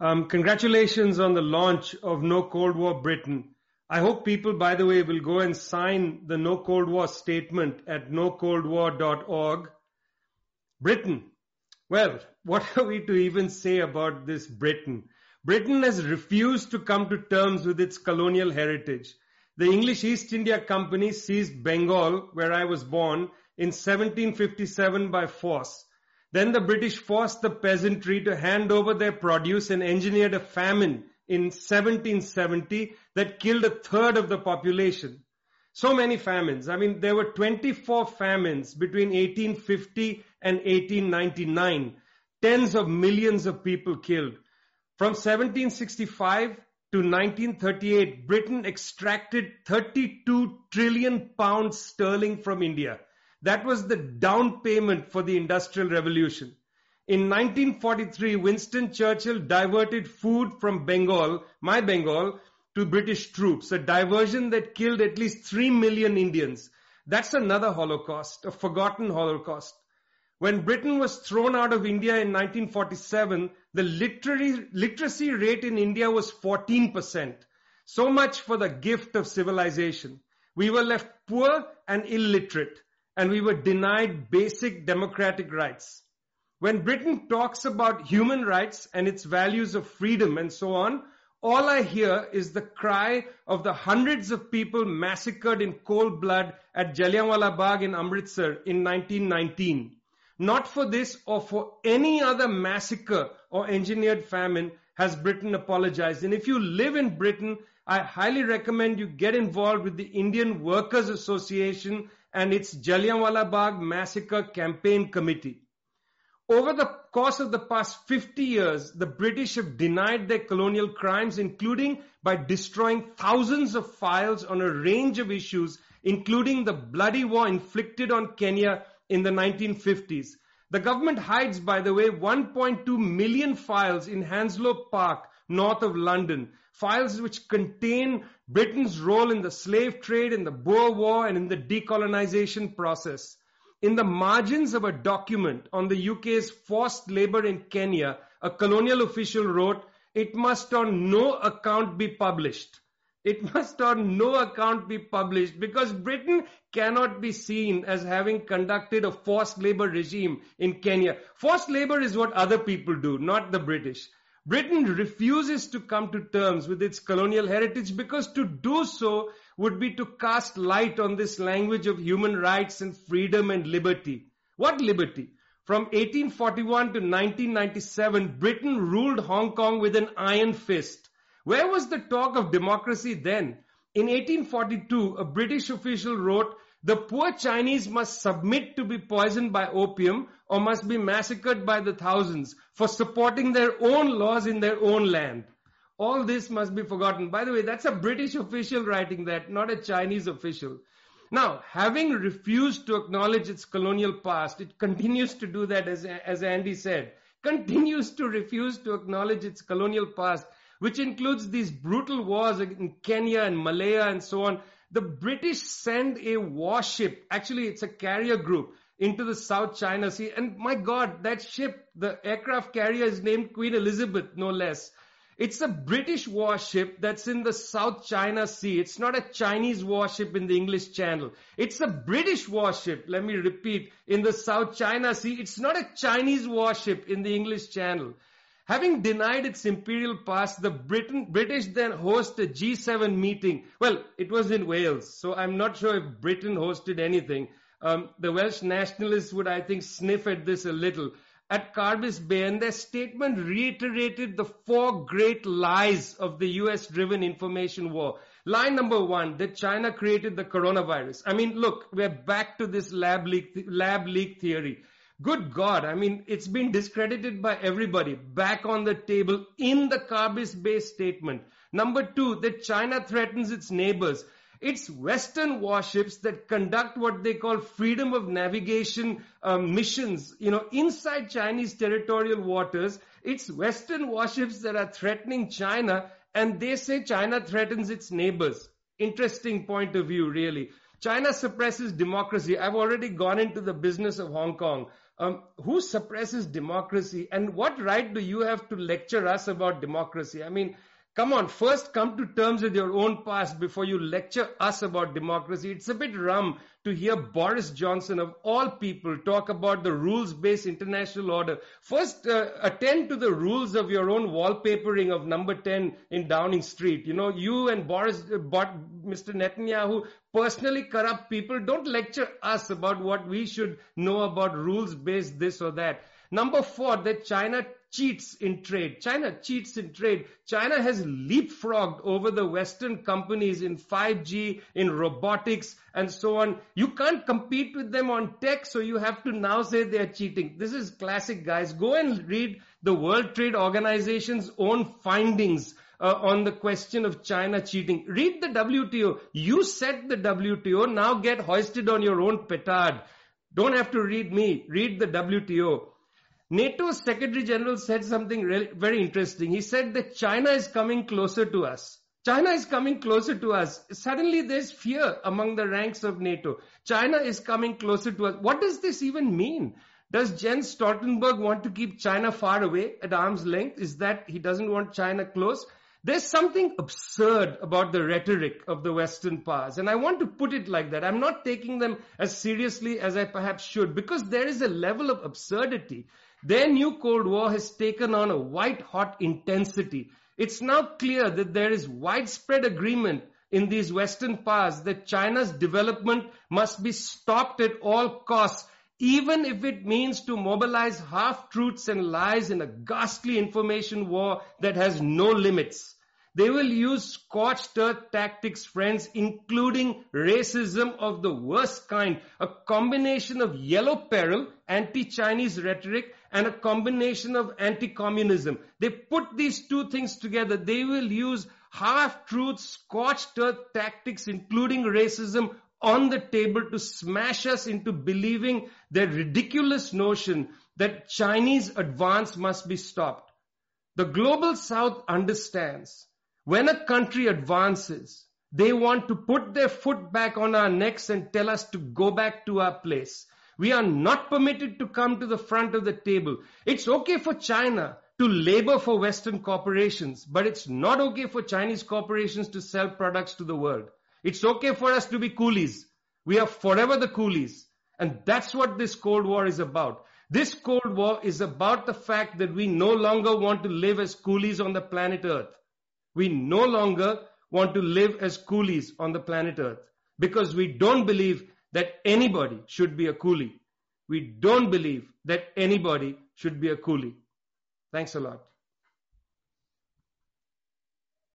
Congratulations on the launch of No Cold War Britain. I hope people, by the way, will go and sign the No Cold War statement at nocoldwar.org. Britain. Well, what are we to even say about this Britain? Britain has refused to come to terms with its colonial heritage. The English East India Company seized Bengal, where I was born, in 1757 by force. Then the British forced the peasantry to hand over their produce and engineered a famine in 1770 that killed a third of the population. So many famines. I mean, there were 24 famines between 1850 and 1899. Tens of millions of people killed. From 1765 to 1938, Britain extracted 32 trillion pounds sterling from India. That was the down payment for the Industrial Revolution. In 1943, Winston Churchill diverted food from Bengal, my Bengal, to British troops, a diversion that killed at least 3 million Indians. That's another Holocaust, a forgotten Holocaust. When Britain was thrown out of India in 1947, the literacy rate in India was 14%. So much for the gift of civilization. We were left poor and illiterate, and we were denied basic democratic rights. When Britain talks about human rights and its values of freedom and so on, all I hear is the cry of the hundreds of people massacred in cold blood at Jallianwala Bagh in Amritsar in 1919. Not for this or for any other massacre or engineered famine has Britain apologized. And if you live in Britain, I highly recommend you get involved with the Indian Workers Association and its Jallianwala Bagh Massacre Campaign Committee. Over the course of the past 50 years, the British have denied their colonial crimes, including by destroying thousands of files on a range of issues, including the bloody war inflicted on Kenya in the 1950s. The government hides, by the way, 1.2 million files in Hanslope Park, north of London, files which contain Britain's role in the slave trade, in the Boer War, and in the decolonization process. In the margins of a document on the UK's forced labor in Kenya, a colonial official wrote, "It must on no account be published." It must on no account be published because Britain cannot be seen as having conducted a forced labor regime in Kenya. Forced labor is what other people do, not the British. Britain refuses to come to terms with its colonial heritage because to do so would be to cast light on this language of human rights and freedom and liberty. What liberty? From 1841 to 1997, Britain ruled Hong Kong with an iron fist. Where was the talk of democracy then? In 1842, a British official wrote, "The poor Chinese must submit to be poisoned by opium or must be massacred by the thousands for supporting their own laws in their own land." All this must be forgotten. By the way, that's a British official writing that, not a Chinese official. Now, having refused to acknowledge its colonial past, it continues to do that, as Andy said, continues to refuse to acknowledge its colonial past, which includes these brutal wars in Kenya and Malaya and so on. The British send a warship, actually it's a carrier group, into the South China Sea. And my God, that ship, the aircraft carrier is named Queen Elizabeth, no less. It's a British warship that's in the South China Sea. It's not a Chinese warship in the English Channel. It's a British warship, let me repeat, in the South China Sea. It's not a Chinese warship in the English Channel. Having denied its imperial past, the British then host a G7 meeting. Well, it was in Wales, so I'm not sure if Britain hosted anything. The Welsh nationalists would, I think, sniff at this a little. At Carbis Bay, and their statement reiterated the four great lies of the US-driven information war. Lie number one, that China created the coronavirus. I mean, look, we're back to this lab leak theory. Good God, I mean, it's been discredited by everybody. Back on the table in the Carbis Bay statement. Number two, that China threatens its neighbors. It's Western warships that conduct what they call freedom of navigation missions, inside Chinese territorial waters. It's Western warships that are threatening China, and they say China threatens its neighbors. Interesting point of view, really. China suppresses democracy. I've already gone into the business of Hong Kong. Who suppresses democracy? And what right do you have to lecture us about democracy? I mean, come on, first come to terms with your own past before you lecture us about democracy. It's a bit rum to hear Boris Johnson, of all people, talk about the rules-based international order. First, attend to the rules of your own wallpapering of number 10 in Downing Street. You know, you and Mr. Netanyahu, personally corrupt people, don't lecture us about what we should know about rules-based this or that. Number 4, that China cheats in trade. China cheats in trade. China has leapfrogged over the Western companies in 5G, in robotics, and so on. You can't compete with them on tech, so you have to now say they're cheating. This is classic, guys. Go and read the World Trade Organization's own findings on the question of China cheating. Read the WTO. You set the WTO. Now get hoisted on your own petard. Don't have to read me. Read the WTO. NATO's Secretary General said something very interesting. He said that China is coming closer to us. China is coming closer to us. Suddenly there's fear among the ranks of NATO. China is coming closer to us. What does this even mean? Does Jens Stoltenberg want to keep China far away at arm's length? Is that he doesn't want China close? There's something absurd about the rhetoric of the Western powers, and I want to put it like that. I'm not taking them as seriously as I perhaps should, because there is a level of absurdity. Their new Cold War has taken on a white-hot intensity. It's now clear that there is widespread agreement in these Western powers that China's development must be stopped at all costs, even if it means to mobilize half-truths and lies in a ghastly information war that has no limits. They will use scorched earth tactics, friends, including racism of the worst kind, a combination of yellow peril, anti-Chinese rhetoric, and a combination of anti-communism. They put these two things together. They will use half-truth, scorched earth tactics, including racism, on the table to smash us into believing their ridiculous notion that Chinese advance must be stopped. The Global South understands. When a country advances, they want to put their foot back on our necks and tell us to go back to our place. We are not permitted to come to the front of the table. It's okay for China to labor for Western corporations, but it's not okay for Chinese corporations to sell products to the world. It's okay for us to be coolies. We are forever the coolies. And that's what this Cold War is about. This Cold War is about the fact that we no longer want to live as coolies on the planet Earth. We no longer want to live as coolies on the planet Earth, because we don't believe that anybody should be a coolie. We don't believe that anybody should be a coolie. Thanks a lot.